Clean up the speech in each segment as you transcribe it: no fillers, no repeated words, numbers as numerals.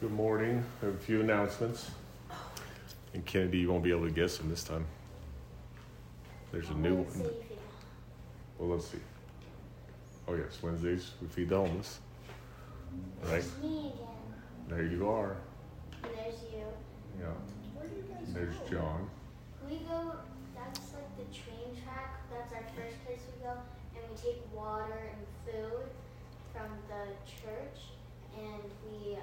Good morning. I have a few announcements. And Kennedy, you won't be able to guess them this time. There's a new one. Well, let's see. Oh, yes. Wednesdays, we feed the homeless. Right? There's me again. There you are. And there's you. Yeah. Where do you guys go? There's John. We go, that's like the train track. That's our first place we go. And we take water and food from the church. And we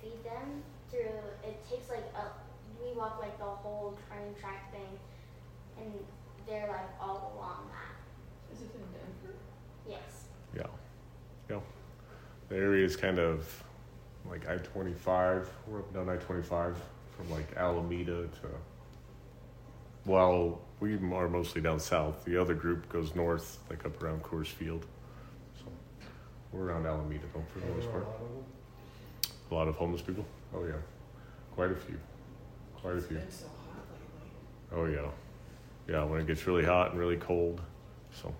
feed them through, it takes like a, we walk like the whole train track thing. And they're like all along that. Is it in Denver? Yes. Yeah. Yeah. The area is kind of like I-25. We're up down I-25 from like Alameda to, well, we are mostly down south. The other group goes north, like up around Coors Field. So we're around Alameda though for the most part. A lot of homeless people? Oh yeah. Quite a few. Quite a few. It's been so hot lately. Oh yeah. Yeah, when it gets really hot and really cold. So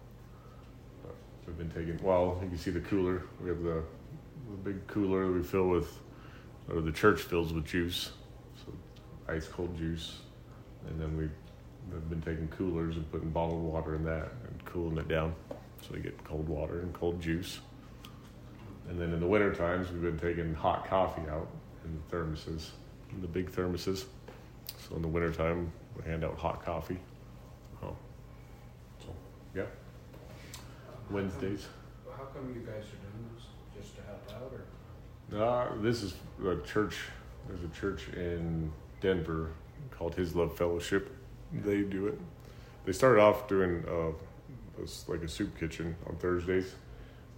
we've been taking, well, you can see the cooler. We have the big cooler that we fill with, or the church fills with juice. So ice cold juice. And then we've been taking coolers and putting bottled water in that and cooling it down. So we get cold water and cold juice. And then in the winter times, we've been taking hot coffee out in the thermoses, in the big thermoses. So in the winter time, we hand out hot coffee. Oh, so yeah. Wednesdays. How come you guys are doing this? Just to help out, or? No, this is a church. There's a church in Denver called His Love Fellowship. They do it. They started off doing like a soup kitchen on Thursdays,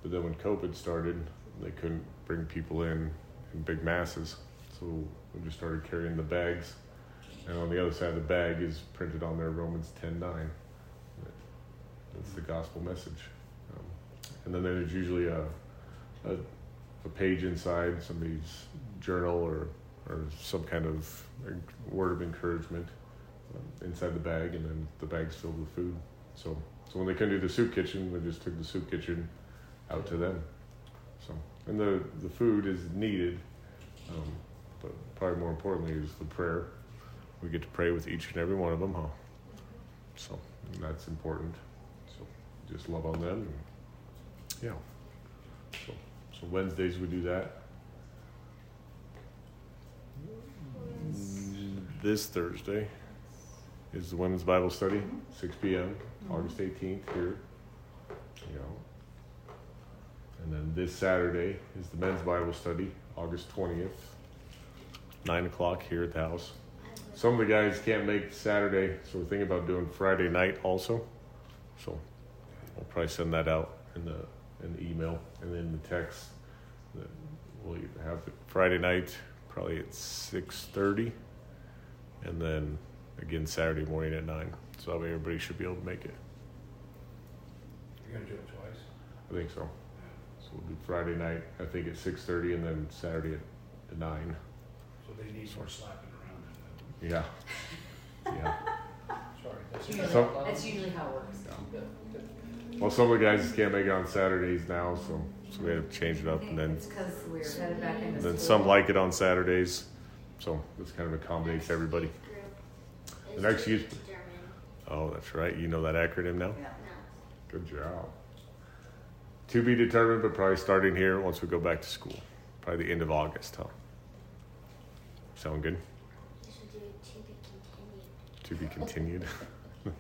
but then when COVID started, they couldn't bring people in big masses, so we just started carrying the bags. And on the other side of the bag is printed on there Romans 10:9. That's the gospel message. And then there's usually a page inside somebody's journal or some kind of word of encouragement inside the bag, and then the bag's filled with food. So when they couldn't do the soup kitchen, we just took the soup kitchen out to them. So, and the food is needed, but probably more importantly is the prayer. We get to pray with each and every one of them, huh? So that's important. So just love on them. Yeah. So Wednesdays we do that. This Thursday is the Women's Bible Study, 6 p.m., August 18th here. You know. And then this Saturday is the Men's Bible Study, August 20th, 9 o'clock here at the house. Some of the guys can't make Saturday, so we're thinking about doing Friday night also. So we'll probably send that out in the email and then the text. We'll have it Friday night, probably at 6:30, and then again Saturday morning at 9. So that way everybody should be able to make it. You're gonna do it twice? I think so. So we'll do Friday night, I think at 6:30, and then Saturday at 9. So they need more slack. Yeah. Yeah. Sorry. That's usually how it works. Yeah. Well, some of the guys can't make it on Saturdays now, so we had to change it up, and then it's because we're headed back into school. Then some like it on Saturdays, so this kind of accommodates everybody. The next youth. Oh, that's right. You know that acronym now? Yeah. Good job. To be determined, but probably starting here once we go back to school, probably the end of August. Huh? Sound good? To be continued.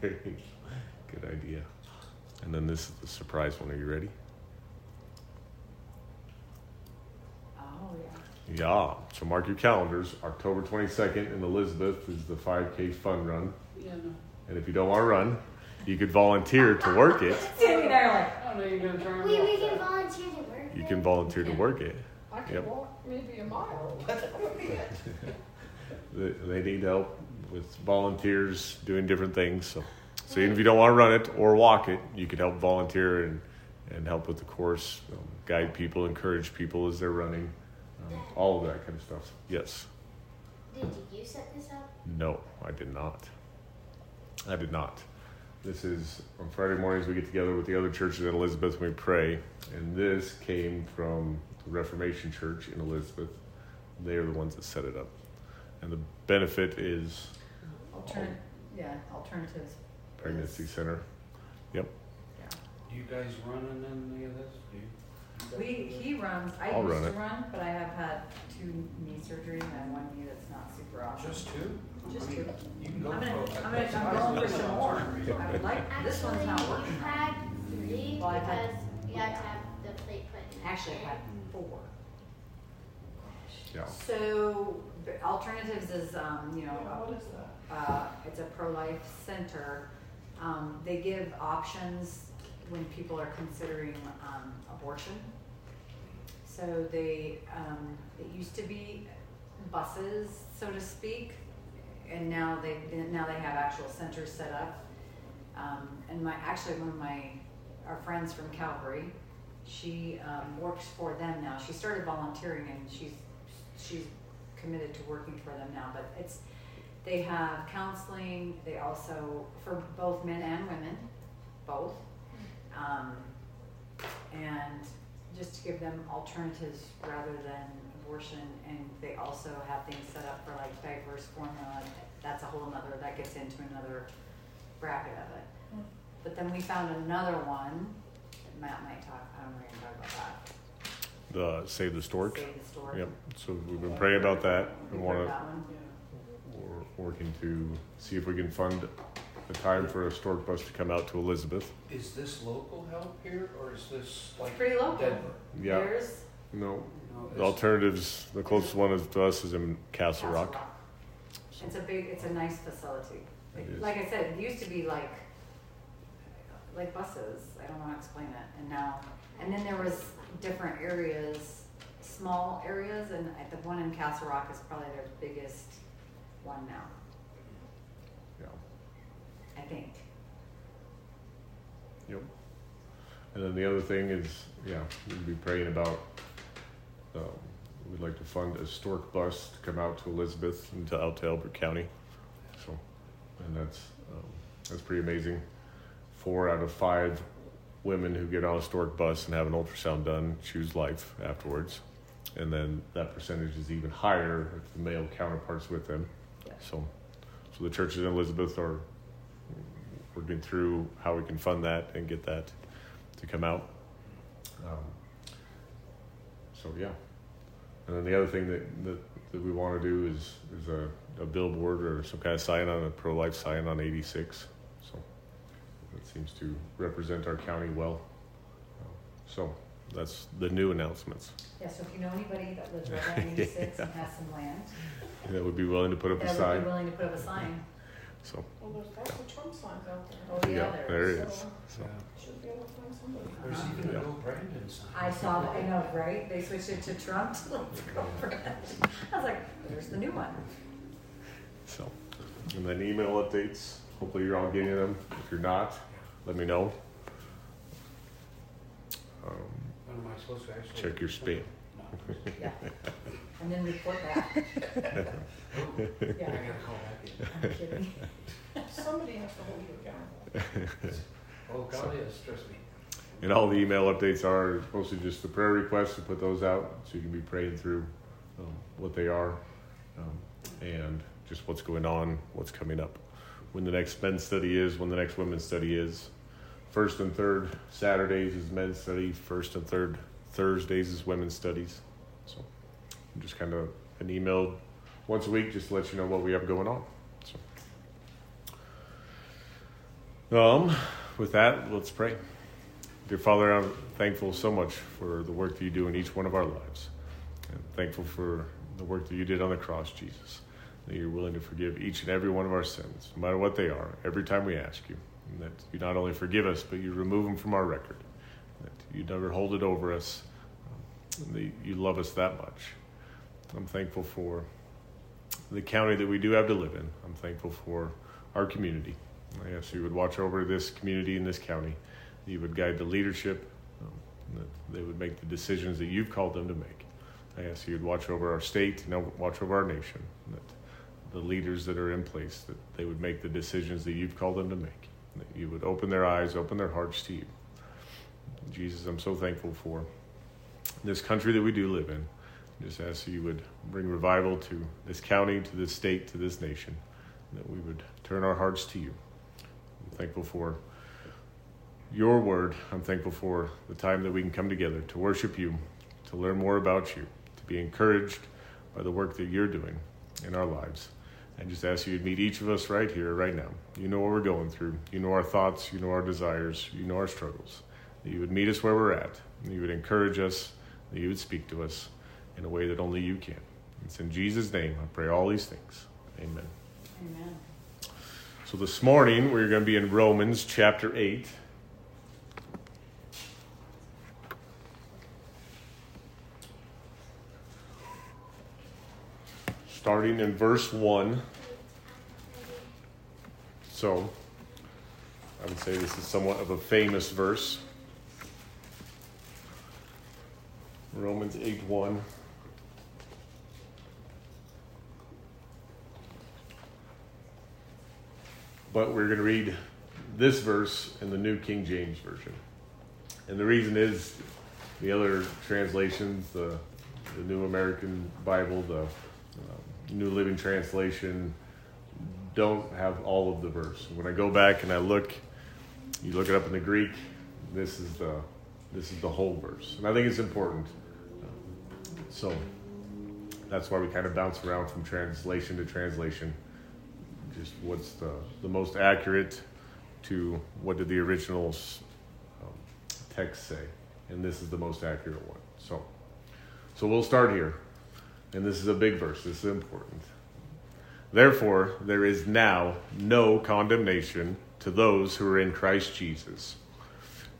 Good idea. And then this is the surprise one. Are you ready? Oh, yeah. Yeah. So mark your calendars. October 22nd in Elizabeth is the 5K fun run. Yeah. And if you don't want to run, you could volunteer to work it. We can volunteer to work it. You can volunteer to work it. I can walk maybe a mile. They need help with volunteers doing different things. So even if you don't want to run it or walk it, you could help volunteer and help with the course, guide people, encourage people as they're running, all of that kind of stuff. Yes. Did you set this up? No, I did not. This is on Friday mornings we get together with the other churches in Elizabeth and we pray. And this came from the Reformation Church in Elizabeth. They are the ones that set it up. And the benefit is alternatives. Pregnancy center. Yep. Yeah. Do you guys run on any of this? I used to run, but I have had 2 knee surgeries and 1 knee that's not super optimal. Just two. I'm going for some more. I would like this one's not working. I've had 3 because you have to have the plate put in. Actually, I've had 4. Yeah. So alternatives is what is that? It's a pro-life center. They give options when people are considering abortion. So they, it used to be buses, so to speak, and now they have actual centers set up. And one of our friends from Calgary, she works for them now. She started volunteering and she's committed to working for them now. But they have counseling. They also, for both men and women, both. And just to give them alternatives rather than abortion, and they also have things set up for like diverse formula. That's a whole other, that gets into another bracket of it. Mm. But then we found another one that Matt might talk. I don't know if we're going to talk about that. The Save the Stork. Yep. So we've been praying about that and we're working to see if we can fund the time for a stork bus to come out to Elizabeth. Is this local help here, or is this like pretty local? Denver? Yeah. No. The alternatives. The closest one to us is in Castle Rock. So it's a nice facility. Like I said, it used to be like buses. I don't want to explain it. And then there was different areas, small areas, and the one in Castle Rock is probably their biggest one now. I think. Yep. And then the other thing is, we'd be praying about, we'd like to fund a stork bus to come out to Elizabeth and out to Elbert County. So, and that's pretty amazing. 4 out of 5 women who get on a stork bus and have an ultrasound done choose life afterwards. And then that percentage is even higher if the male counterpart's with them. Yeah. So the churches in Elizabeth are working through how we can fund that and get that to come out. And then the other thing that we want to do is a billboard or some kind of sign on a pro-life sign on 86. So that seems to represent our county well. So that's the new announcements. Yeah, so if you know anybody that lives right on 86 and has some land, that would be willing to put up a sign. So. Well, there's lots of Trump signs out there. Oh, there is. So. Should be able to find somebody. There's even a Bill Brandon sign. I saw that. I know, right? They switched it to Trump. Let's go Brandon. I was like, there's the new one. So, and then email updates. Hopefully you're all getting them. If you're not, let me know. When am I supposed to actually check your spam? No. Yeah. And then report back. I gotta call back in. I'm kidding. Somebody has to hold you accountable. Trust me. And all the email updates are mostly just the prayer requests to put those out so you can be praying through what they are and just what's going on, what's coming up, when the next men's study is, when the next women's study is. 1st and 3rd Saturdays is men's study. 1st and 3rd Thursdays is women's studies. So just kind of an email once a week just to let you know what we have going on. So, with that, let's pray. Dear Father, I'm thankful so much for the work that you do in each one of our lives. I'm thankful for the work that you did on the cross, Jesus, that you're willing to forgive each and every one of our sins, no matter what they are, every time we ask you, and that you not only forgive us, but you remove them from our record, that you never hold it over us, and that you love us that much. I'm thankful for the county that we do have to live in. I'm thankful for our community. I ask you would watch over this community and this county. You would guide the leadership. That they would make the decisions that you've called them to make. I ask you would watch over our state and watch over our nation. That the leaders that are in place, that they would make the decisions that you've called them to make. That you would open their eyes, open their hearts to you. Jesus, I'm so thankful for this country that we do live in. I just ask that you would bring revival to this county, to this state, to this nation, and that we would turn our hearts to you. I'm thankful for your word. I'm thankful for the time that we can come together to worship you, to learn more about you, to be encouraged by the work that you're doing in our lives. And just ask you to meet each of us right here, right now. You know what we're going through. You know our thoughts. You know our desires. You know our struggles. That you would meet us where we're at. That you would encourage us. That you would speak to us in a way that only you can. It's in Jesus' name I pray all these things. Amen. Amen. So this morning we're going to be in Romans chapter 8. Starting in verse 1. So, I would say this is somewhat of a famous verse. Romans 8:1. But we're going to read this verse in the New King James Version. And the reason is the other translations, the New American Bible, the New Living Translation, don't have all of the verse. When I go back and I look, you look it up in the Greek, this is the whole verse. And I think it's important. So that's why we kind of bounce around from translation to translation. Just what's the most accurate to what did the original text say. And this is the most accurate one. So we'll start here. And this is a big verse. This is important. Therefore, there is now no condemnation to those who are in Christ Jesus,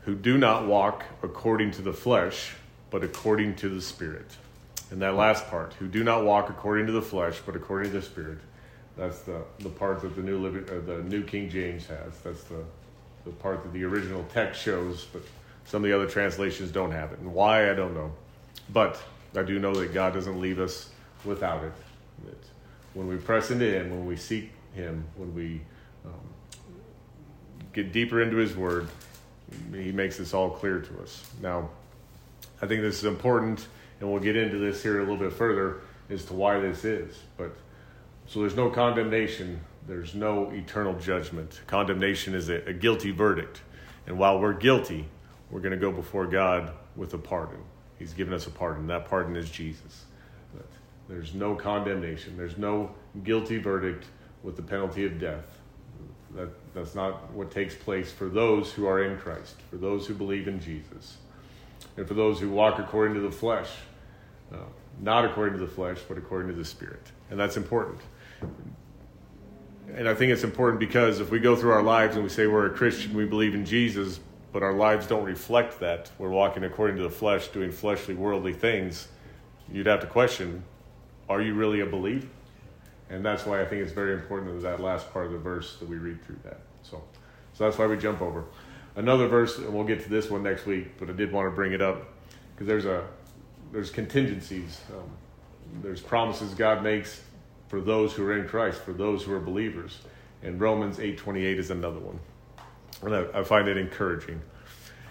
who do not walk according to the flesh, but according to the Spirit. And that last part, who do not walk according to the flesh, but according to the Spirit, that's the part that the New King James has. That's the part that the original text shows, but some of the other translations don't have it. And why, I don't know. But I do know that God doesn't leave us without it. That when we press into Him, when we seek Him, when we get deeper into His Word, He makes this all clear to us. Now, I think this is important, and we'll get into this here a little bit further as to why this is. But so there's no condemnation. There's no eternal judgment. Condemnation is a guilty verdict. And while we're guilty, we're going to go before God with a pardon. He's given us a pardon. That pardon is Jesus. But there's no condemnation. There's no guilty verdict with the penalty of death. That's not what takes place for those who are in Christ, for those who believe in Jesus. And for those who walk according to the flesh, not according to the flesh, but according to the Spirit. And that's important. And I think it's important because if we go through our lives and we say we're a Christian, we believe in Jesus, but our lives don't reflect that. We're walking according to the flesh, doing fleshly, worldly things. You'd have to question, are you really a believer? And that's why I think it's very important in that last part of the verse that we read through that. So that's why we jump over. Another verse, and we'll get to this one next week, but I did want to bring it up because there's contingencies. There's promises God makes for those who are in Christ, for those who are believers. And Romans 8:28 is another one. And I find it encouraging.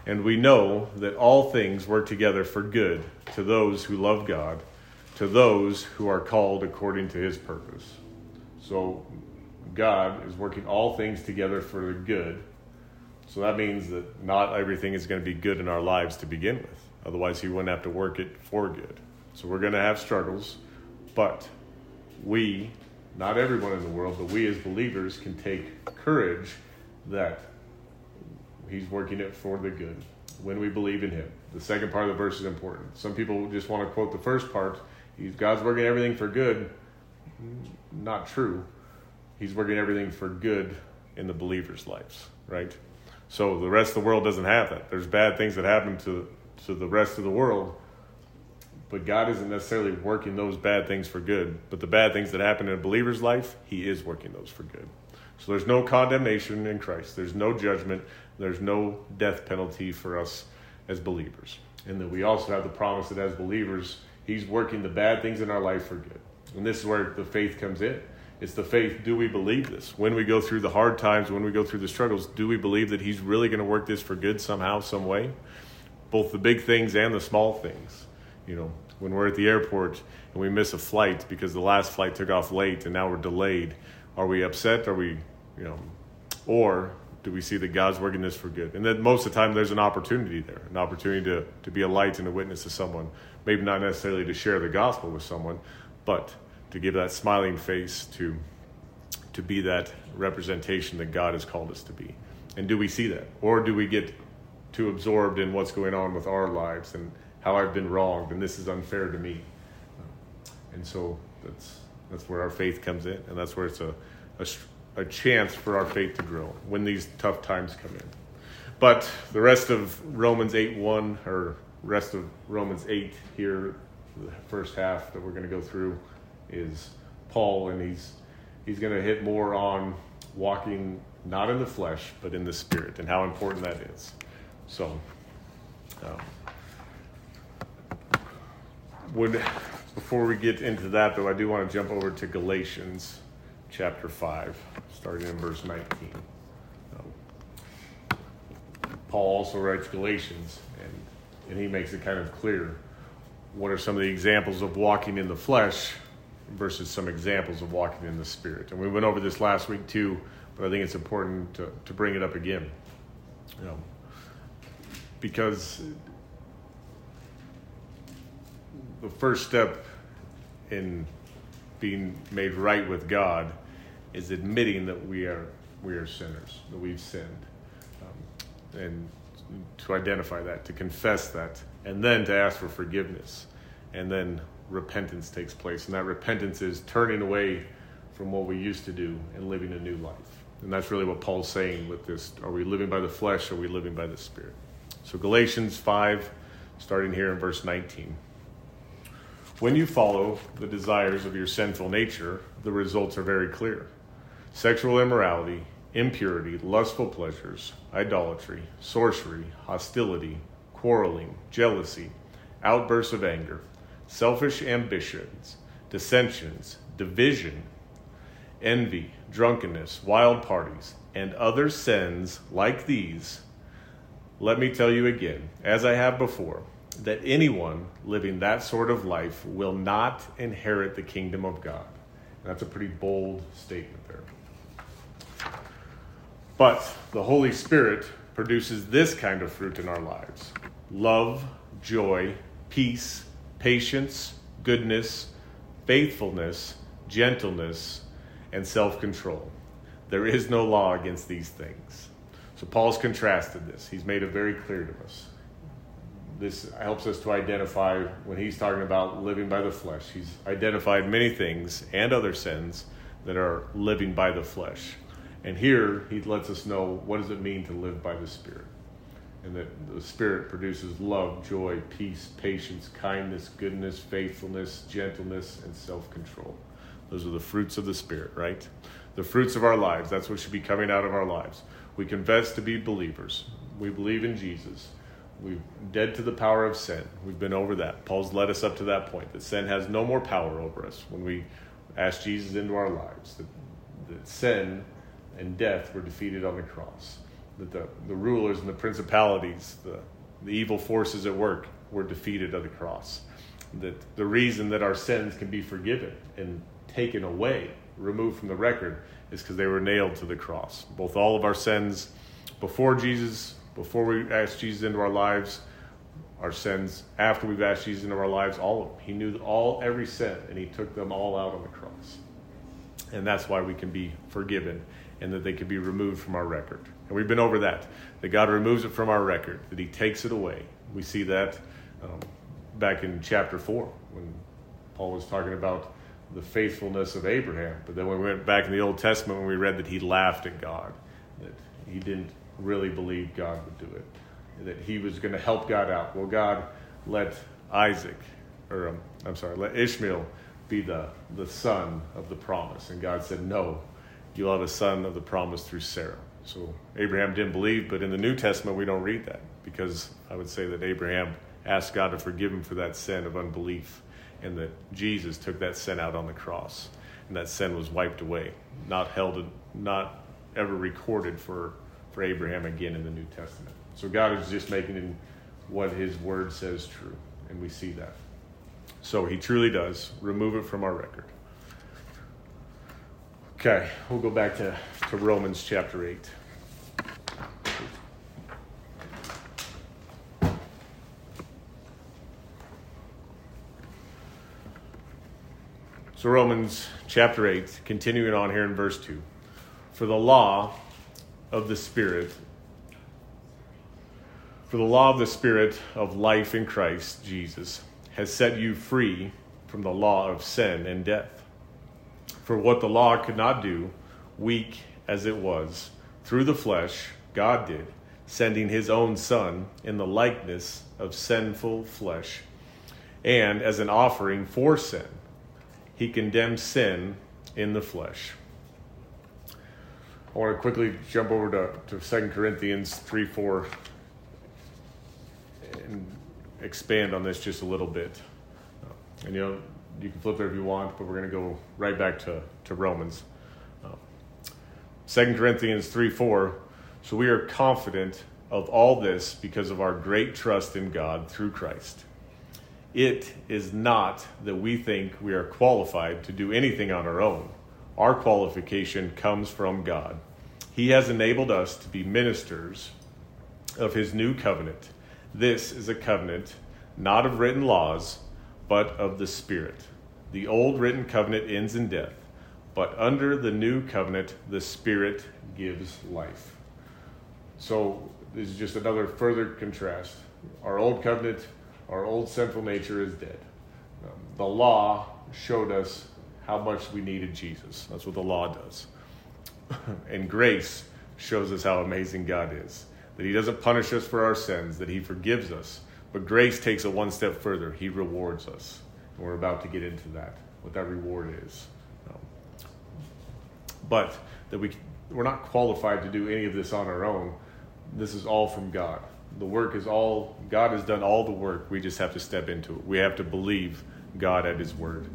And we know that all things work together for good to those who love God, to those who are called according to His purpose. So God is working all things together for the good. So that means that not everything is going to be good in our lives to begin with. Otherwise, He wouldn't have to work it for good. So we're going to have struggles, but we, not everyone in the world, but we as believers can take courage that He's working it for the good when we believe in Him. The second part of the verse is important. Some people just want to quote the first part. God's working everything for good. Not true. He's working everything for good in the believers' lives, right? So the rest of the world doesn't have that. There's bad things that happen to the rest of the world, but God isn't necessarily working those bad things for good. But the bad things that happen in a believer's life, He is working those for good. So there's no condemnation in Christ. There's no judgment. There's no death penalty for us as believers. And that we also have the promise that as believers, He's working the bad things in our life for good. And this is where the faith comes in. It's the faith, do we believe this? When we go through the hard times, when we go through the struggles, do we believe that He's really going to work this for good somehow, some way? Both the big things and the small things. You know, when we're at the airport and we miss a flight because the last flight took off late and now we're delayed? Are we upset? Are we, or do we see that God's working this for good? And then most of the time there's an opportunity there, an opportunity to be a light and a witness to someone. Maybe not necessarily to share the gospel with someone, but to give that smiling face, to be that representation that God has called us to be. And do we see that? Or do we get too absorbed in what's going on with our lives and how I've been wronged and this is unfair to me? And so that's where our faith comes in, and that's where it's a chance for our faith to grow when these tough times come in. But the rest of Romans 8 here, the first half that we're going to go through, is Paul, and he's going to hit more on walking not in the flesh but in the Spirit and how important that is. So, before we get into that, though, I do want to jump over to Galatians chapter 5, starting in verse 19. Paul also writes Galatians, and he makes it kind of clear what are some of the examples of walking in the flesh versus some examples of walking in the Spirit. And we went over this last week too, but I think it's important to bring it up again. Because the first step in being made right with God is admitting that we are sinners, that we've sinned, and to identify that, to confess that, and then to ask for forgiveness. And then repentance takes place, and that repentance is turning away from what we used to do and living a new life. And that's really what Paul's saying with this. Are we living by the flesh, or are we living by the Spirit? So Galatians 5, starting here in verse 19. When you follow the desires of your sinful nature, the results are very clear. Sexual immorality, impurity, lustful pleasures, idolatry, sorcery, hostility, quarreling, jealousy, outbursts of anger, selfish ambitions, dissensions, division, envy, drunkenness, wild parties, and other sins like these. Let me tell you again, as I have before, that anyone living that sort of life will not inherit the kingdom of God. And that's a pretty bold statement there. But the Holy Spirit produces this kind of fruit in our lives: love, joy, peace, patience, goodness, faithfulness, gentleness, and self-control. There is no law against these things. So Paul's contrasted this. He's made it very clear to us. This helps us to identify when he's talking about living by the flesh. He's identified many things and other sins that are living by the flesh. And here he lets us know, what does it mean to live by the Spirit? And that the Spirit produces love, joy, peace, patience, kindness, goodness, faithfulness, gentleness, and self-control. Those are the fruits of the Spirit, right? The fruits of our lives. That's what should be coming out of our lives. We confess to be believers. We believe in Jesus. We're dead to the power of sin. We've been over that. Paul's led us up to that point, that sin has no more power over us when we ask Jesus into our lives, that sin and death were defeated on the cross, that the rulers and the principalities, the evil forces at work, were defeated at the cross, that the reason that our sins can be forgiven and taken away, removed from the record, is because they were nailed to the cross. Both all of our sins before Jesus, before we asked Jesus into our lives, our sins after we've asked Jesus into our lives, all of them. He knew every sin, and he took them all out on the cross. And that's why we can be forgiven, and that they can be removed from our record. And we've been over that God removes it from our record, that he takes it away. We see that back in chapter 4 when Paul was talking about the faithfulness of Abraham. But then when we went back in the Old Testament, when we read that he laughed at God, that he didn't really believe God would do it, that he was going to help God out. Well, God let let Ishmael be the son of the promise. And God said, no, you'll have a son of the promise through Sarah. So Abraham didn't believe, but in the New Testament, we don't read that, because I would say that Abraham asked God to forgive him for that sin of unbelief, and that Jesus took that sin out on the cross, and that sin was wiped away, not ever recorded for Abraham again in the New Testament. So God is just making what his word says true, and we see that. So he truly does remove it from our record. Okay, we'll go back to Romans chapter 8. So Romans chapter 8, continuing on here in verse 2. For the law of the Spirit of life in Christ Jesus has set you free from the law of sin and death. For what the law could not do, weak as it was, through the flesh God did, sending his own Son in the likeness of sinful flesh, and as an offering for sin. He condemns sin in the flesh. I want to quickly jump over to 2 Corinthians 3:4 and expand on this just a little bit. And you can flip there if you want, but we're going to go right back to Romans. 2 Corinthians 3:4, so we are confident of all this because of our great trust in God through Christ. It is not that we think we are qualified to do anything on our own. Our qualification comes from God. He has enabled us to be ministers of his new covenant. This is a covenant not of written laws, but of the Spirit. The old written covenant ends in death, but under the new covenant, the Spirit gives life. So this is just another further contrast. Our old covenant, our old sinful nature is dead. The law showed us how much we needed Jesus. That's what the law does. And grace shows us how amazing God is, that he doesn't punish us for our sins, that he forgives us. But grace takes it one step further. He rewards us. And we're about to get into that, what that reward is. But that we're not qualified to do any of this on our own. This is all from God. The work is all, God has done all the work. We just have to step into it. We have to believe God at his word.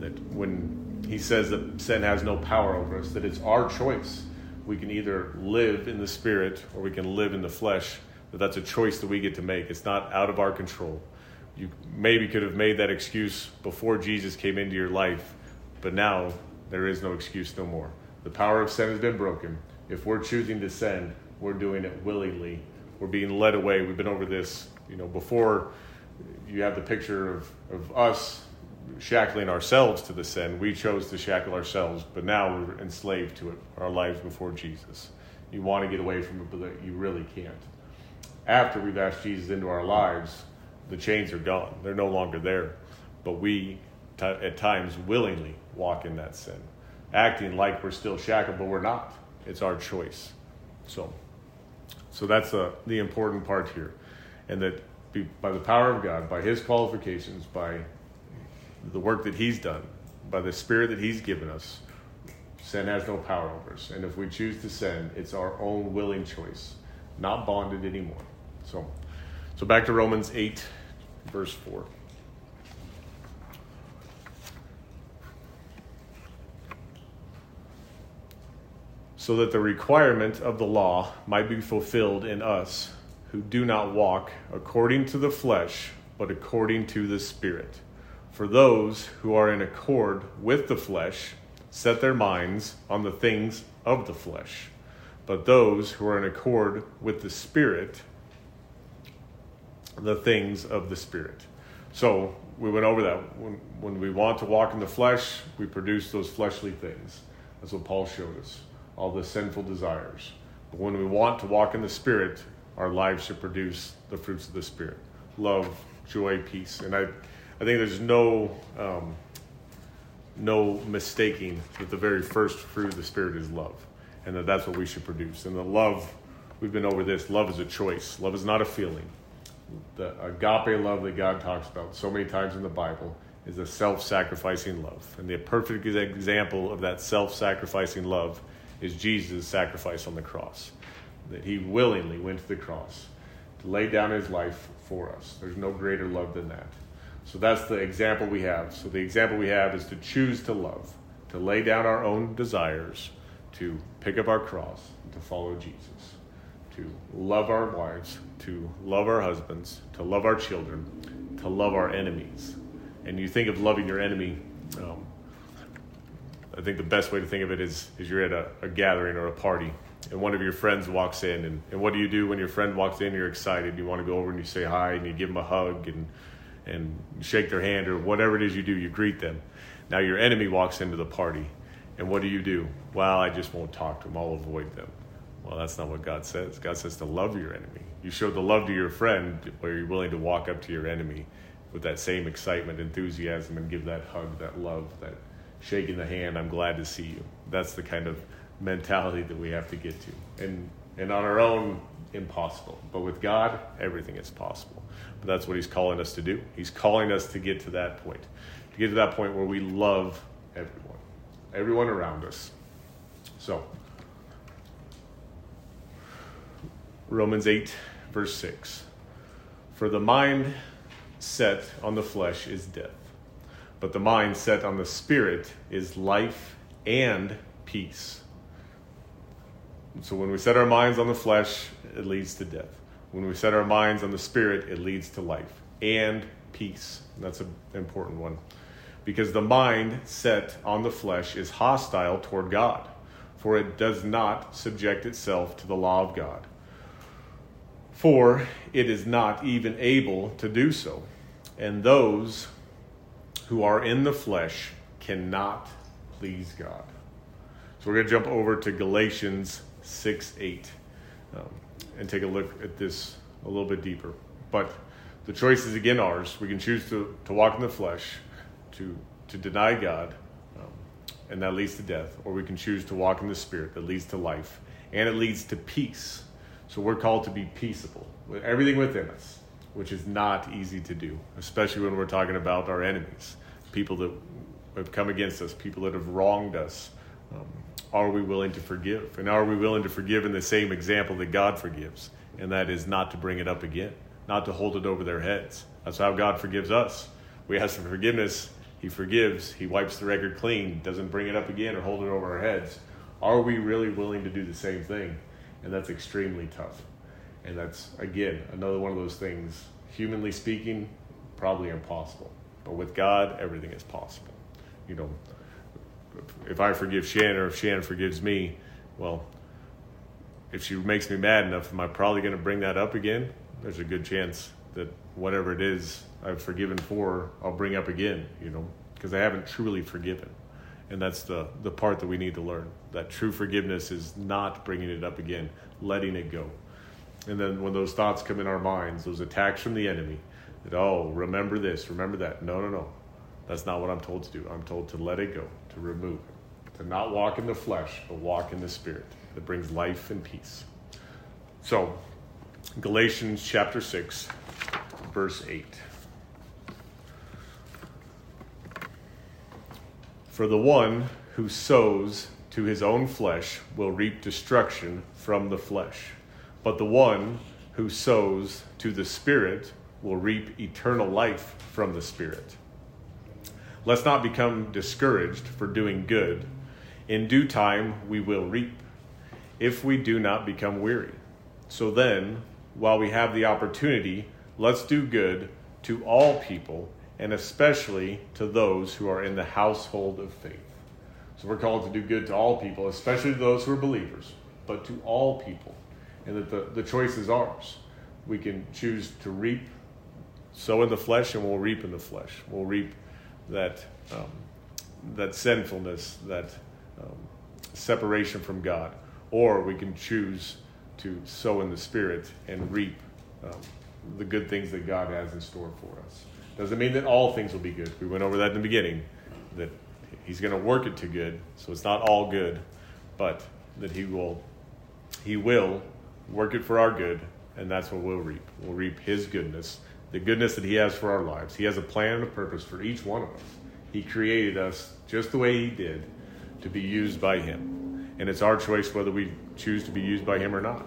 That when he says that sin has no power over us, that it's our choice. We can either live in the Spirit or we can live in the flesh. But that's a choice that we get to make. It's not out of our control. You maybe could have made that excuse before Jesus came into your life, but now there is no excuse no more. The power of sin has been broken. If we're choosing to sin, we're doing it willingly. We're being led away. We've been over this, before. You have the picture of us shackling ourselves to the sin. We chose to shackle ourselves, but now we're enslaved to it, our lives before Jesus. You want to get away from it, but you really can't. After we've asked Jesus into our lives, the chains are gone. They're no longer there. But we, at times, willingly walk in that sin, acting like we're still shackled, but we're not. It's our choice. So that's the important part here. And that by the power of God, by his qualifications, by the work that he's done, by the Spirit that he's given us, sin has no power over us. And if we choose to sin, it's our own willing choice, not bonded anymore. So back to Romans 8, verse 4. So that the requirement of the law might be fulfilled in us who do not walk according to the flesh, but according to the Spirit. For those who are in accord with the flesh set their minds on the things of the flesh, but those who are in accord with the Spirit, the things of the Spirit. So we went over that. When we want to walk in the flesh, we produce those fleshly things. That's what Paul showed us. All the sinful desires. But when we want to walk in the Spirit, our lives should produce the fruits of the Spirit: love, joy, peace. And I think there's no mistaking that the very first fruit of the Spirit is love, and that's what we should produce. And the love, we've been over this, love is a choice. Love is not a feeling. The agape love that God talks about so many times in the Bible is a self-sacrificing love. And the perfect example of that self-sacrificing love is Jesus' sacrifice on the cross, that he willingly went to the cross to lay down his life for us. There's no greater love than that. So that's the example we have. So the example we have is to choose to love, to lay down our own desires, to pick up our cross, to follow Jesus, to love our wives, to love our husbands, to love our children, to love our enemies. and you think of loving your enemy, I think the best way to think of it is you're at a gathering or a party, and one of your friends walks in, and what do you do when your friend walks in? You're excited. You want to go over and you say hi, and you give them a hug, and shake their hand, or whatever it is you do, you greet them. Now your enemy walks into the party, and what do? Well, I just won't talk to them. I'll avoid them. Well, that's not what God says. God says to love your enemy. You show the love to your friend where you're willing to walk up to your enemy with that same excitement, enthusiasm, and give that hug, that love, that shaking the hand, I'm glad to see you. That's the kind of mentality that we have to get to. And on our own, impossible. But with God, everything is possible. But that's what he's calling us to do. He's calling us to get to that point. To get to that point where we love everyone. Everyone around us. So, Romans 8, verse 6. For the mind set on the flesh is death, but the mind set on the Spirit is life and peace. So when we set our minds on the flesh, it leads to death. When we set our minds on the Spirit, it leads to life and peace. And that's an important one. Because the mind set on the flesh is hostile toward God, for it does not subject itself to the law of God. For it is not even able to do so. And those who are in the flesh cannot please God. So we're going to jump over to Galatians 6:8 and take a look at this a little bit deeper. But the choice is again ours. We can choose to walk in the flesh, to deny God, and that leads to death. Or we can choose to walk in the Spirit, that leads to life, and it leads to peace. So we're called to be peaceable with everything within us, which is not easy to do, especially when we're talking about our enemies, people that have come against us, people that have wronged us. Are we willing to forgive? And are we willing to forgive in the same example that God forgives? And that is not to bring it up again, not to hold it over their heads. That's how God forgives us. We ask for forgiveness. He forgives. He wipes the record clean, doesn't bring it up again or hold it over our heads. Are we really willing to do the same thing? And that's extremely tough. And that's, again, another one of those things, humanly speaking, probably impossible. But with God, everything is possible. You know, if I forgive Shannon or if Shannon forgives me, well, if she makes me mad enough, am I probably going to bring that up again? There's a good chance that whatever it is I've forgiven for, I'll bring up again, you know, because I haven't truly forgiven. And that's the part that we need to learn, that true forgiveness is not bringing it up again, letting it go. And then when those thoughts come in our minds, those attacks from the enemy, that, oh, remember this, remember that. No. That's not what I'm told to do. I'm told to let it go, to remove it, to not walk in the flesh, but walk in the Spirit that brings life and peace. So, Galatians chapter 6, verse 8. For the one who sows to his own flesh will reap destruction from the flesh, but the one who sows to the Spirit will reap eternal life from the Spirit. Let's not become discouraged for doing good. In due time we will reap, if we do not become weary. So then, while we have the opportunity, let's do good to all people, and especially to those who are in the household of faith. So we're called to do good to all people, especially to those who are believers, but to all people. And that the choice is ours. We can choose to reap, sow in the flesh, and we'll reap in the flesh. We'll reap that sinfulness, that separation from God. Or we can choose to sow in the Spirit and reap the good things that God has in store for us. Doesn't mean that all things will be good. We went over that in the beginning, that he's going to work it to good, so it's not all good, but that he will work it for our good, and that's what we'll reap. We'll reap his goodness, the goodness that he has for our lives. He has a plan and a purpose for each one of us. He created us just the way he did to be used by him. And it's our choice whether we choose to be used by him or not.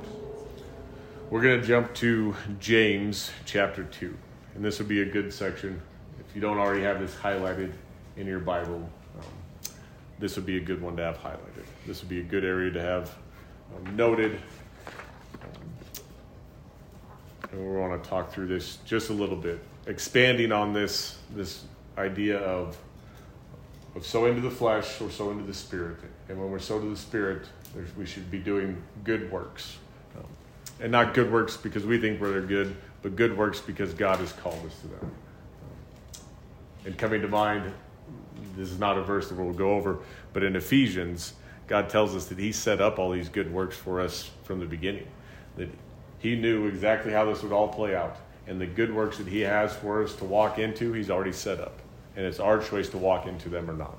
We're going to jump to James chapter 2. And this would be a good section. If you don't already have this highlighted in your Bible, this would be a good one to have highlighted. This would be a good area to have noted. And we want to talk through this just a little bit, expanding on this idea of sowing to the flesh or sowing to the spirit. And when we're sowed to the spirit, we should be doing good works. And not good works because we think we're good, but good works because God has called us to them. And coming to mind, this is not a verse that we'll go over, but in Ephesians, God tells us that he set up all these good works for us from the beginning. That he knew exactly how this would all play out. And the good works that he has for us to walk into, he's already set up. And it's our choice to walk into them or not.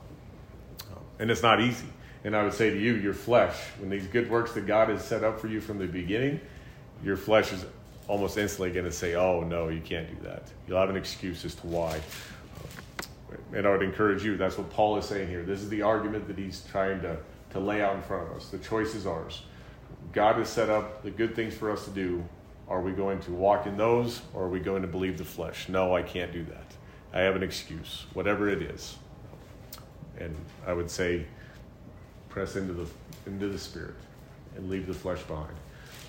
And it's not easy. And I would say to you, your flesh, when these good works that God has set up for you from the beginning, your flesh is almost instantly going to say, oh, no, you can't do that. You'll have an excuse as to why. And I would encourage you, that's what Paul is saying here. This is the argument that he's trying to lay out in front of us. The choice is ours. God has set up the good things for us to do. Are we going to walk in those, or are we going to believe the flesh? No, I can't do that. I have an excuse, whatever it is. And I would say, press into the Spirit and leave the flesh behind.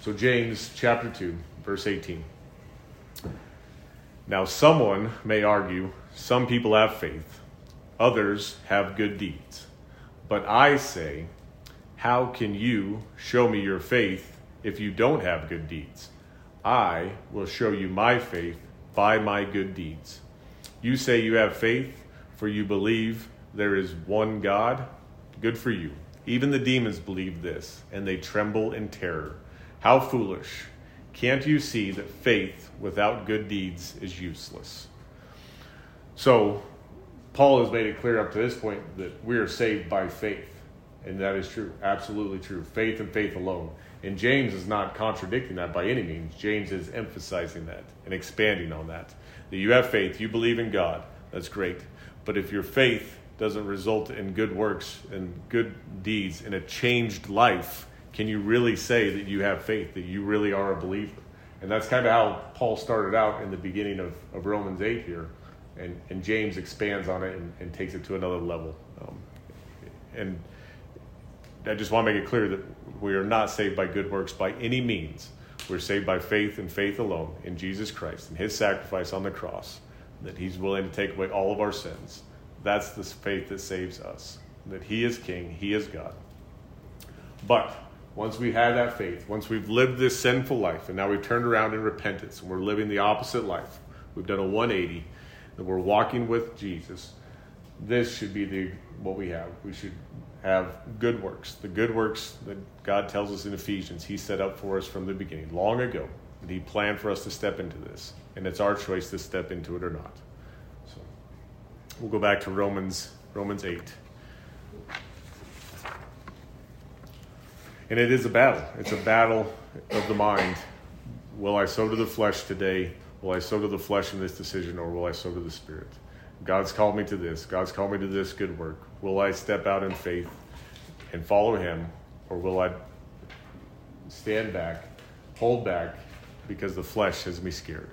So James chapter 2, verse 18. Now someone may argue, some people have faith, others have good deeds. But I say, how can you show me your faith if you don't have good deeds? I will show you my faith by my good deeds. You say you have faith, for you believe there is one God. Good for you. Even the demons believe this, and they tremble in terror. How foolish! Can't you see that faith without good deeds is useless? So, Paul has made it clear up to this point that we are saved by faith. And that is true. Absolutely true. Faith and faith alone. And James is not contradicting that by any means. James is emphasizing that and expanding on that. That you have faith. You believe in God. That's great. But if your faith doesn't result in good works and good deeds and a changed life, can you really say that you have faith, that you really are a believer? And that's kind of how Paul started out in the beginning of Romans 8 here. And James expands on it and takes it to another level. And I just want to make it clear that we are not saved by good works by any means. We're saved by faith and faith alone in Jesus Christ and his sacrifice on the cross, that he's willing to take away all of our sins. That's the faith that saves us, that he is king, he is God. But once we have that faith, once we've lived this sinful life, and now we've turned around in repentance, and we're living the opposite life, we've done a 180, that we're walking with Jesus, this should be what we have. We should have good works. The good works that God tells us in Ephesians, he set up for us from the beginning, long ago, and he planned for us to step into this. And it's our choice to step into it or not. So we'll go back to Romans 8. And it is a battle. It's a battle of the mind. Will I sow to the flesh today? Will I sow to the flesh in this decision, or will I sow to the Spirit? God's called me to this. God's called me to this good work. Will I step out in faith and follow him, or will I stand back, hold back, because the flesh has me scared?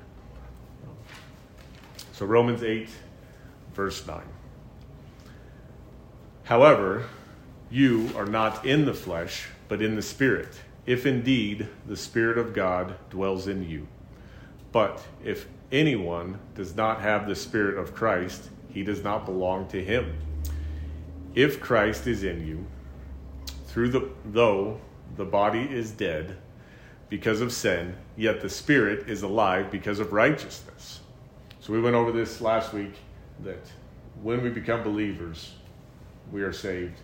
So Romans 8, verse 9. However, you are not in the flesh, but in the Spirit, if indeed the Spirit of God dwells in you. But if anyone does not have the Spirit of Christ, he does not belong to him. If Christ is in you, though the body is dead because of sin, yet the Spirit is alive because of righteousness. So we went over this last week, that when we become believers, we are saved.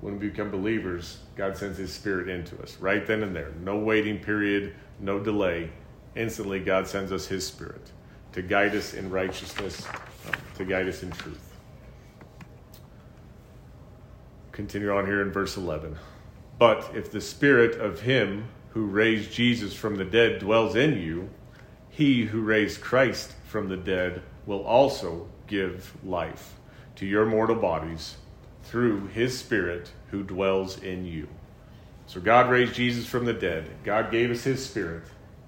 When we become believers, God sends his Spirit into us right then and there. No waiting period, no delay. Instantly, God sends us his Spirit to guide us in righteousness, to guide us in truth. Continue on here in verse 11. But if the Spirit of him who raised Jesus from the dead dwells in you, he who raised Christ from the dead will also give life to your mortal bodies through his Spirit who dwells in you. So God raised Jesus from the dead. God gave us his Spirit.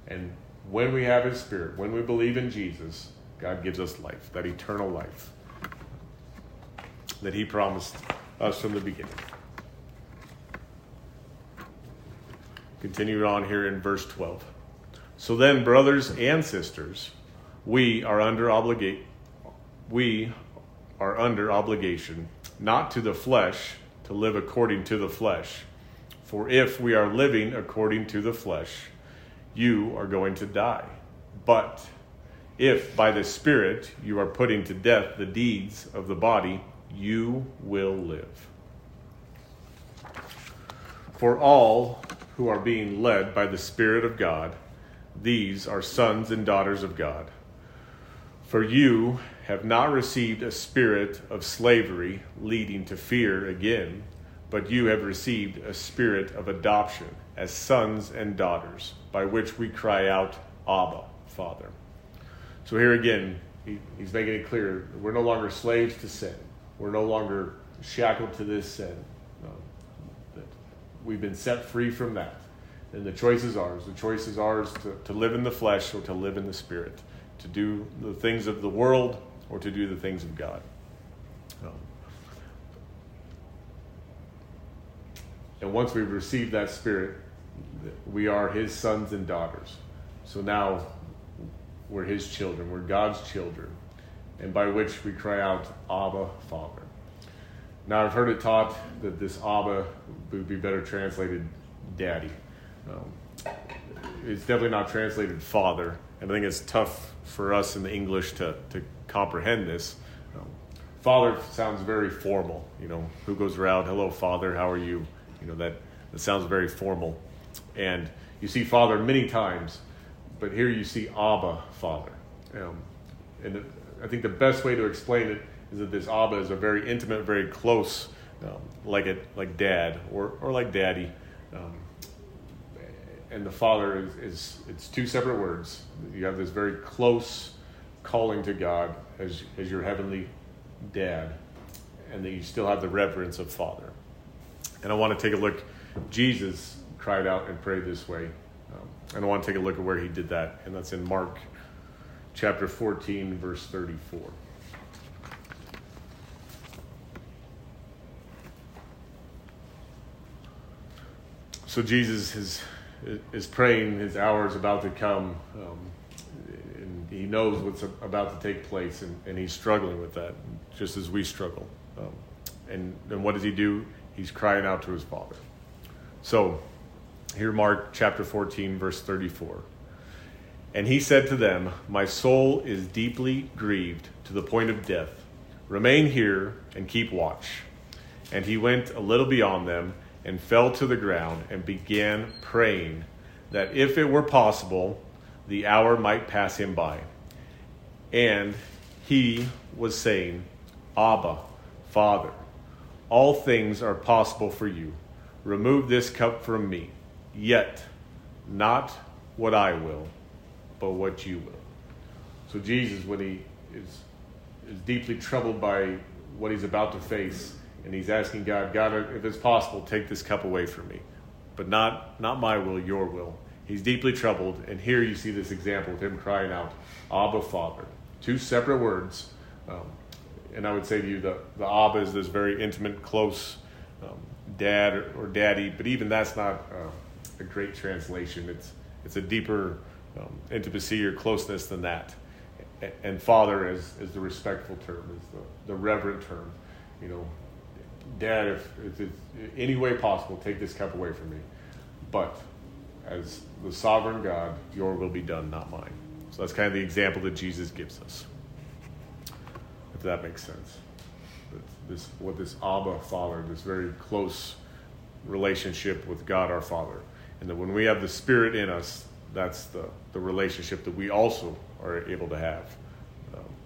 And when we have his Spirit, when we believe in Jesus, God gives us life, that eternal life that he promised us from the beginning. Continue on here in verse 12. So then, brothers and sisters, we are are under obligation, not to the flesh, to live according to the flesh. For if we are living according to the flesh, you are going to die. But if by the Spirit you are putting to death the deeds of the body, you will live. For all who are being led by the Spirit of God, these are sons and daughters of God. For you have not received a spirit of slavery leading to fear again, but you have received a spirit of adoption as sons and daughters, by which we cry out, Abba, Father. So here again, he's making it clear, we're no longer slaves to sin. We're no longer shackled to this sin. No, we've been set free from that. And the choice is ours. The choice is ours to live in the flesh or to live in the spirit, to do the things of the world or to do the things of God. And once we've received that Spirit, we are His sons and daughters. So now we're His children. We're God's children. And by which we cry out, Abba, Father. Now I've heard it taught that this Abba would be better translated Daddy. It's definitely not translated Father. And I think it's tough for us in the English to comprehend this. Father sounds very formal. You know, who goes around, hello, Father, how are you? You know, that sounds very formal. And you see Father many times, but here you see Abba, Father. And I think the best way to explain it is that this Abba is a very intimate, very close, like Dad or like Daddy. And the Father is it's two separate words. You have this very close calling to God as your heavenly Dad, and then you still have the reverence of Father. And I want to take a look. Jesus cried out and prayed this way. And I want to take a look at where he did that. And that's in Mark chapter 14, verse 34. So Jesus is praying. His hour is about to come. And he knows what's about to take place. And he's struggling with that, just as we struggle. And what does he do? He's crying out to his Father. So, here Mark chapter 14, verse 34. And he said to them, My soul is deeply grieved to the point of death. Remain here and keep watch. And he went a little beyond them and fell to the ground and began praying that if it were possible, the hour might pass him by. And he was saying, Abba, Father, all things are possible for you. Remove this cup from me. Yet, not what I will, but what you will. So Jesus, when he is deeply troubled by what he's about to face, and he's asking God, if it's possible, take this cup away from me. But not my will, your will. He's deeply troubled. And here you see this example of him crying out, Abba, Father. Two separate words. And I would say to you that the Abba is this very intimate, close dad or daddy, but even that's not a great translation. It's a deeper intimacy or closeness than that. And Father is the respectful term, is the reverent term. You know, Dad, if it's any way possible, take this cup away from me. But as the sovereign God, your will be done, not mine. So that's kind of the example that Jesus gives us. If that makes sense. This Abba Father, this very close relationship with God our Father. And that when we have the Spirit in us, that's the relationship that we also are able to have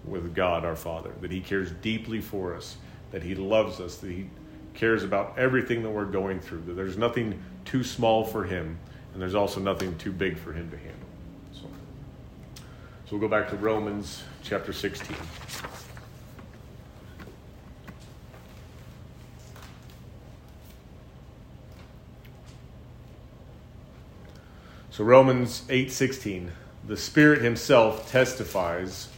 with God our Father. That He cares deeply for us, that He loves us, that He cares about everything that we're going through, that there's nothing too small for Him, and there's also nothing too big for Him to handle. So we'll go back to Romans chapter 16. So Romans 8:16, the Spirit Himself testifies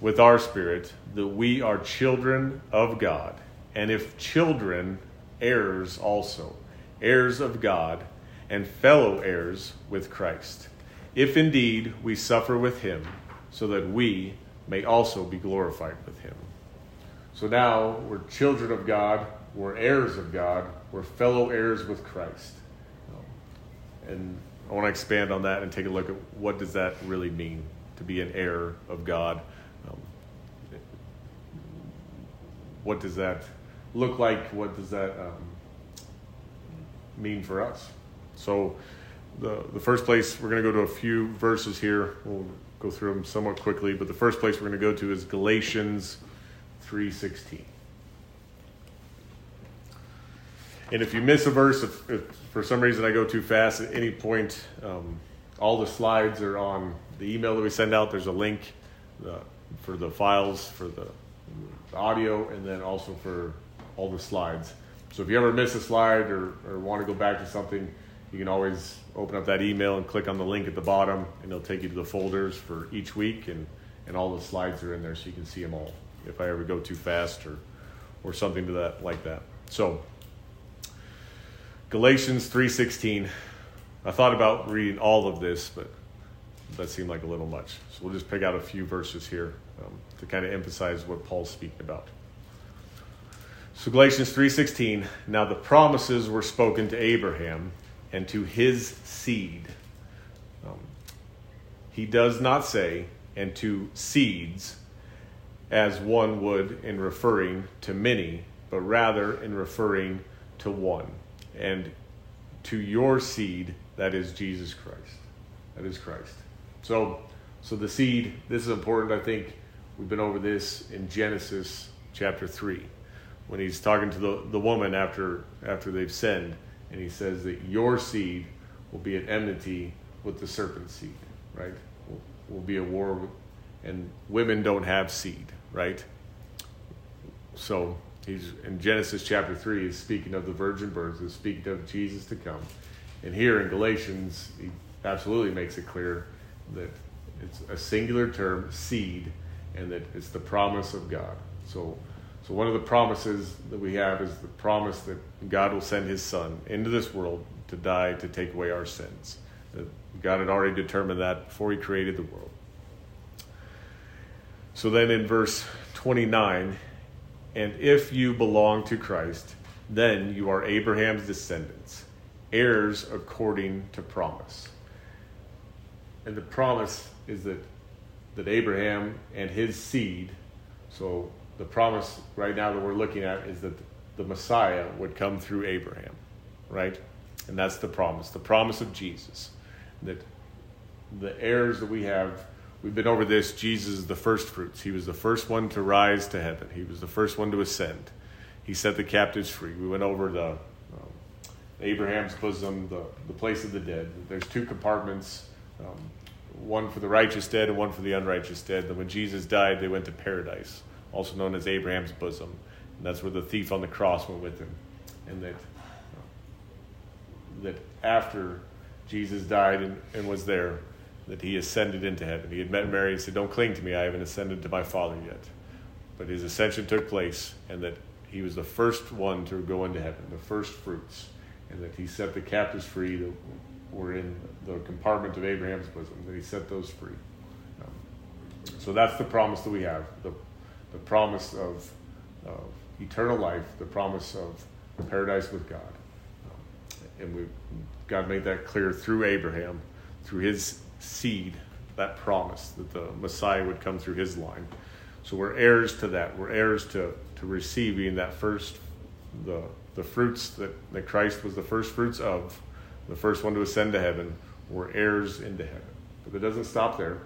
with our spirit that we are children of God, and if children, heirs also, heirs of God, and fellow heirs with Christ, if indeed we suffer with Him, so that we may also be glorified with Him. So now we're children of God, we're heirs of God, we're fellow heirs with Christ. And I want to expand on that and take a look at what does that really mean to be an heir of God. What does that look like? What does that mean for us? So the first place, we're going to go to a few verses here. We'll go through them somewhat quickly, but the first place we're going to go to is Galatians 3:16. And if you miss a verse, if for some reason I go too fast at any point, all the slides are on the email that we send out. There's a link for the files, for the audio, and then also for all the slides. So if you ever miss a slide or want to go back to something, you can always open up that email and click on the link at the bottom, and it'll take you to the folders for each week, and all the slides are in there so you can see them all if I ever go too fast or something to that like that. So Galatians 3:16. I thought about reading all of this, but that seemed like a little much. So we'll just pick out a few verses here to kind of emphasize what Paul's speaking about. So Galatians 3:16, now the promises were spoken to Abraham and to his seed. He does not say, and to seeds, as one would in referring to many, but rather in referring to one. And to your seed, that is Jesus Christ. That is Christ. So the seed, this is important, I think. We've been over this in Genesis chapter 3 when he's talking to the woman after they've sinned, and he says that your seed will be at enmity with the serpent's seed, right? Will be a war, and women don't have seed, right? So he's in Genesis chapter 3 is speaking of the virgin birth, is speaking of Jesus to come. And here in Galatians, he absolutely makes it clear that it's a singular term, seed, and that it's the promise of God. So one of the promises that we have is the promise that God will send his son into this world to die to take away our sins. That God had already determined that before he created the world. So then in verse 29, and if you belong to Christ, then you are Abraham's descendants, heirs according to promise. And the promise is that Abraham and his seed, so the promise right now that we're looking at is that the Messiah would come through Abraham, right? And that's the promise of Jesus, that the heirs that we have, we've been over this, Jesus is the first fruits. He was the first one to rise to heaven. He was the first one to ascend. He set the captives free. We went over the Abraham's bosom, the place of the dead. There's two compartments, one for the righteous dead and one for the unrighteous dead. Then when Jesus died, they went to paradise, also known as Abraham's bosom. And that's where the thief on the cross went with him. And that after Jesus died and was there, that he ascended into heaven. He had met Mary and said, don't cling to me, I haven't ascended to my Father yet. But his ascension took place, and that he was the first one to go into heaven, the first fruits, and that he set the captives free that were in the compartment of Abraham's bosom, that he set those free. So that's the promise that we have, the promise of eternal life, the promise of paradise with God. And God made that clear through Abraham, through his seed, that promise that the Messiah would come through his line. So we're heirs to that. We're heirs to receiving that first, the fruits that Christ was the first fruits of, the first one to ascend to heaven. We're heirs into heaven. But it doesn't stop there.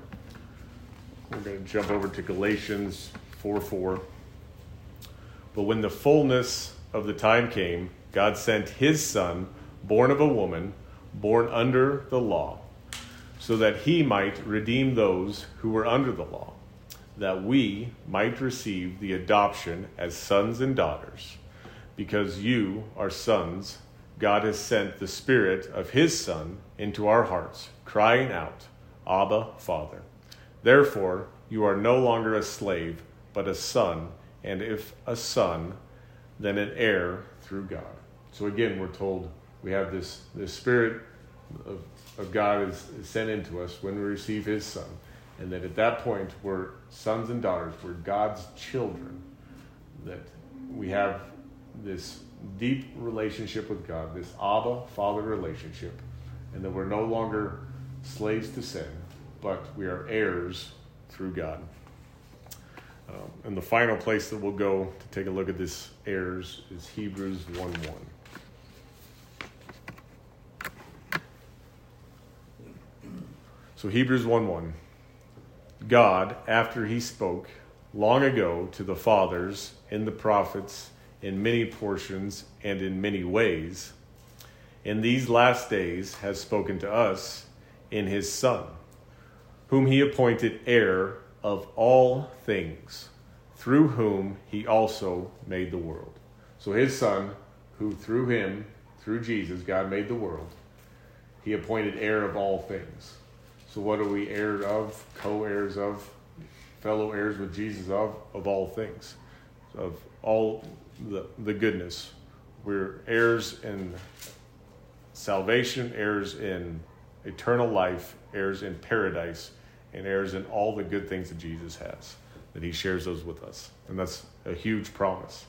We're going to jump over to Galatians 4:4. But when the fullness of the time came, God sent his son, born of a woman, born under the law, so that he might redeem those who were under the law, that we might receive the adoption as sons and daughters. Because you are sons, God has sent the Spirit of his Son into our hearts, crying out, Abba, Father. Therefore, you are no longer a slave, but a son, and if a son, then an heir through God. So again, we're told we have this Spirit of God is sent into us when we receive his Son, and that at that point, we're sons and daughters, we're God's children. that we have this deep relationship with God, this Abba Father relationship, and that we're no longer slaves to sin, but we are heirs through God. And the final place that we'll go to take a look at this heirs is Hebrews 1:1. So Hebrews 1:1. God, after he spoke long ago to the fathers and the prophets in many portions and in many ways, in these last days has spoken to us in his Son, whom he appointed heir of all things, through whom he also made the world. So his Son, who through him, through Jesus, God made the world, he appointed heir of all things. So what are we heirs of, co-heirs of, fellow heirs with Jesus of all things, of all the goodness. We're heirs in salvation, heirs in eternal life, heirs in paradise, and heirs in all the good things that Jesus has, that he shares those with us. And that's a huge promise,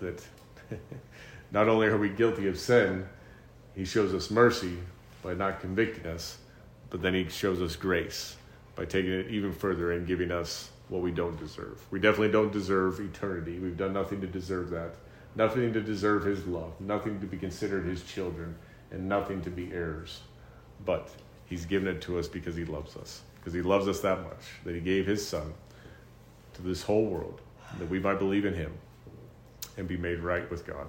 that not only are we guilty of sin, he shows us mercy by not convicting us, but then he shows us grace by taking it even further and giving us what we don't deserve. We definitely don't deserve eternity. We've done nothing to deserve that, nothing to deserve his love, nothing to be considered his children, and nothing to be heirs. But he's given it to us because he loves us, because he loves us that much, that he gave his Son to this whole world, that we might believe in him and be made right with God.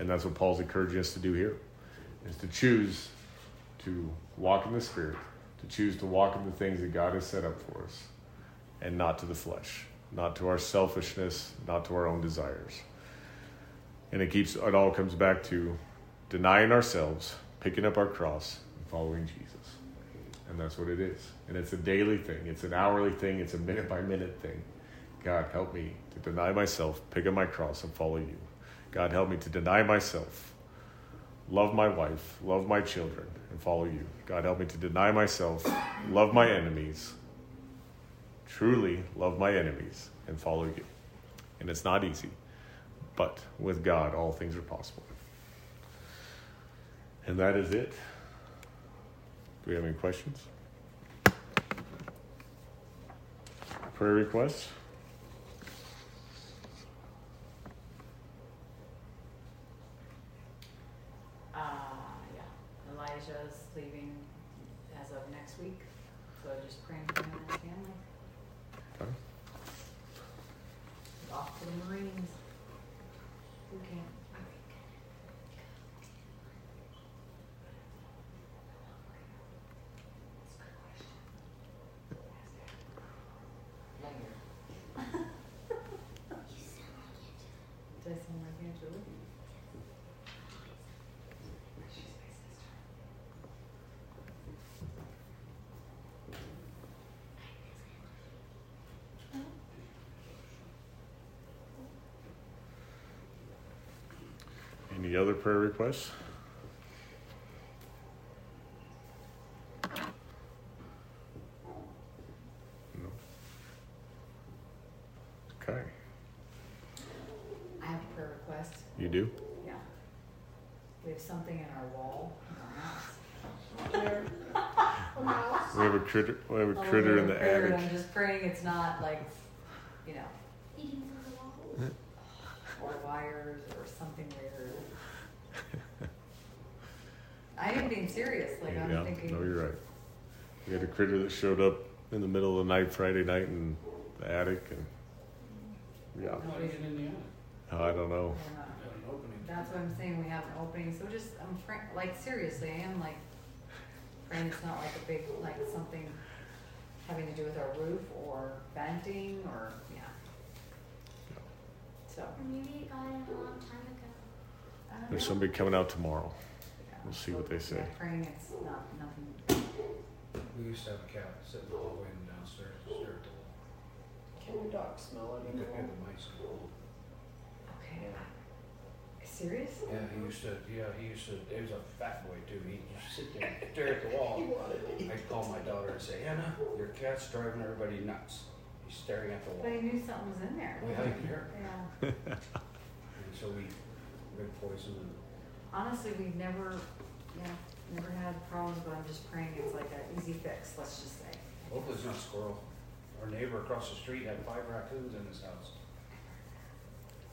And that's what Paul's encouraging us to do here, is to choose to walk in the Spirit, to choose to walk in the things that God has set up for us, and not to the flesh, not to our selfishness, not to our own desires. And it all comes back to denying ourselves, picking up our cross, and following Jesus. And that's what it is. And it's a daily thing. It's an hourly thing. It's a minute-by-minute thing. God, help me to deny myself, pick up my cross, and follow you. God, help me to deny myself, love my wife, love my children, and follow you. God, help me to deny myself, love my enemies, truly love my enemies, and follow you. And it's not easy, but with God, all things are possible. And that is it. Do we have any questions? Prayer requests? Elijah's leaving as of next week, so just praying for him and his family. Okay. He's off to the Marines. Who can't? Any other prayer requests? No. Okay. I have a prayer request. You do? Yeah. We have something in our wall. We have a critter. We have a critter in the attic. I'm just praying it's not like, you know, eating through the walls or wires or something weird. I am being serious. Like, yeah, I'm thinking. No, you're right. We had a critter that showed up in the middle of the night, Friday night, in the attic, and yeah. I don't know. That's what I'm saying. We have an opening. So just, seriously, I am like praying it's not like a big, like something having to do with our roof or venting or yeah. So. Or maybe it got in a long time ago. There's somebody coming out tomorrow. Yeah, we'll see what they say. Yeah, praying it's not nothing. We used to have a cat sit in the hallway and downstairs and stare at the wall. Can your dog smell it? You could hear the mice in the hole. Okay. Serious? Yeah, he used to. He was a fat boy too. He'd just sit there and stare at the wall. I'd call my daughter and say, Anna, your cat's driving everybody nuts. He's staring at the wall. But he knew something was in there. Well, yeah, he cared. Yeah. And so we read poison. And honestly, we've never had problems, but I'm just praying it's like an easy fix, let's just say. Hopefully it's not squirrel. Our neighbor across the street had 5 raccoons in his house.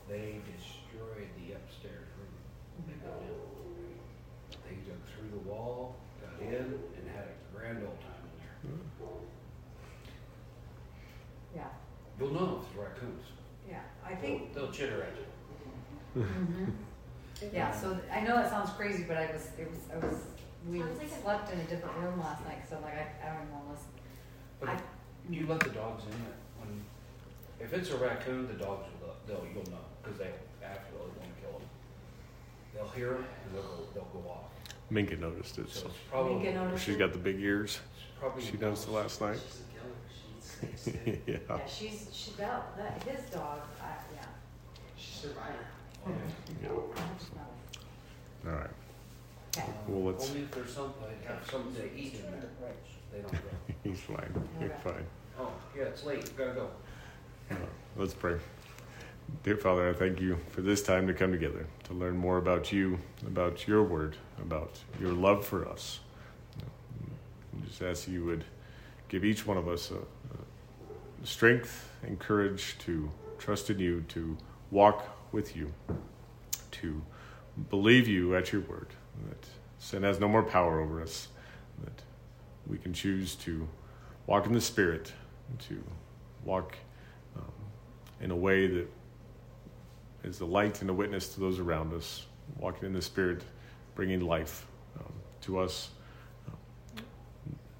They destroyed the upstairs room. They got in. They dug through the wall, got in, and had a grand old time in there. Yeah. You'll know if it's raccoons. Yeah, I think they'll chitter at you. Mm-hmm. Yeah, so I know that sounds crazy, but we slept in a different room last night, so I'm like, I don't even want to listen. But you let the dogs in it. If it's a raccoon, the dogs you'll know, because they absolutely want to kill them. They'll hear it and they'll go off. Minka noticed it. So Minka noticed she's got the big ears. She noticed it last night. She's a killer. Yeah, she's out. His dog. Yeah. She's a survivor. Yeah. All right. Well, let's. Only if there's something to eat in there. They don't go. He's fine. You're fine. Oh, yeah, it's late. We've got to go. Let's pray. Dear Father, I thank you for this time to come together, to learn more about you, about your word, about your love for us. I just ask you would give each one of us a strength and courage to trust in you, to walk with you, to believe you at your word, that sin has no more power over us, that we can choose to walk in the Spirit, to walk in a way that is a light and a witness to those around us, walking in the Spirit, bringing life to us.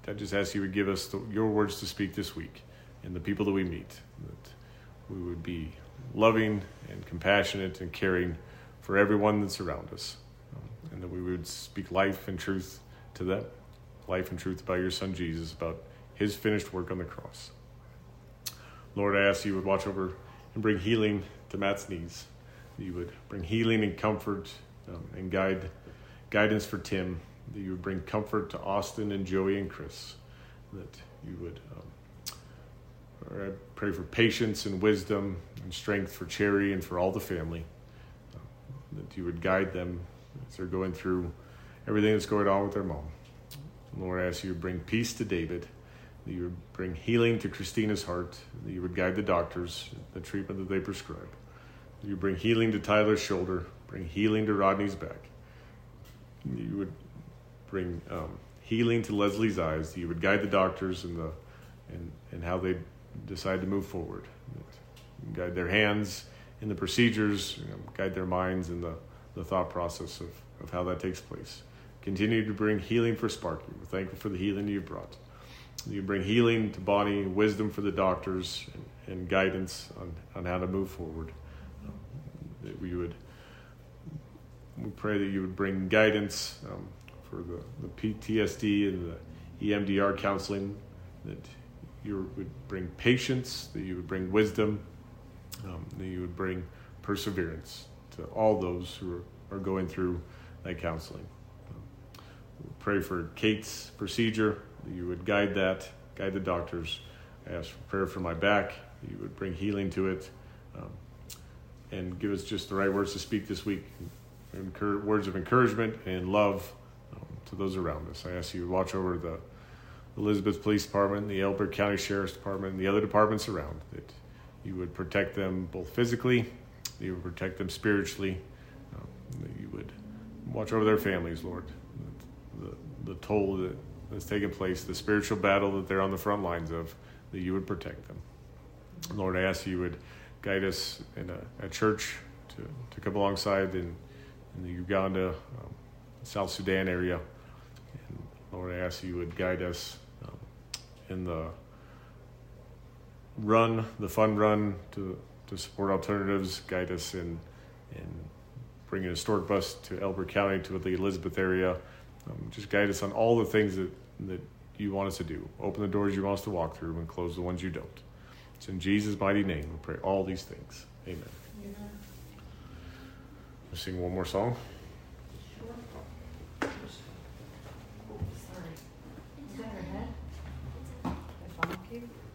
I just ask you would give us your words to speak this week and the people that we meet, that we would be loving and compassionate and caring for everyone that's around us, and that we would speak life and truth to them, life and truth about your Son Jesus, about his finished work on the cross. Lord, I ask you would watch over and bring healing to Matt's knees. You would bring healing and comfort and guidance for Tim. That you would bring comfort to Austin and Joey and Chris. That you would I pray for patience and wisdom and strength for Cherry and for all the family. That you would guide them as they're going through everything that's going on with their mom. Lord, I ask you to bring peace to David. That you would bring healing to Christina's heart. That you would guide the doctors, the treatment that they prescribe. That you bring healing to Tyler's shoulder. Bring healing to Rodney's back. That you would bring healing to Leslie's eyes. That you would guide the doctors and how they decide to move forward. Guide their hands in the procedures, guide their minds in the thought process of how that takes place. Continue to bring healing for Sparky. We're thankful for the healing you've brought. You bring healing to Bonnie, wisdom for the doctors, and guidance on how to move forward. That we pray that you would bring guidance for the PTSD and the EMDR counseling, that you would bring patience, that you would bring wisdom, that you would bring perseverance to all those who are going through that counseling. We pray for Kate's procedure, that you would guide the doctors. I ask for prayer for my back, that you would bring healing to it, and give us just the right words to speak this week, words of encouragement and love to those around us. I ask you to watch over the Elizabeth Police Department, the Elbert County Sheriff's Department, and the other departments around, that you would protect them both physically, that you would protect them spiritually, that you would watch over their families, Lord, the toll that has taken place, the spiritual battle that they're on the front lines of, that you would protect them. Lord, I ask you would guide us in a church to come alongside in the Uganda, South Sudan area. And Lord, I ask you would guide us in the fund run to support alternatives, guide us in bringing a historic bus to Elbert County, to the Elizabeth area. Just guide us on all the things that you want us to do. Open the doors you want us to walk through and close the ones you don't. It's in Jesus' mighty name we pray all these things. Amen. Yeah. We'll sing one more song. Sure. Sorry. Is that her head? That's a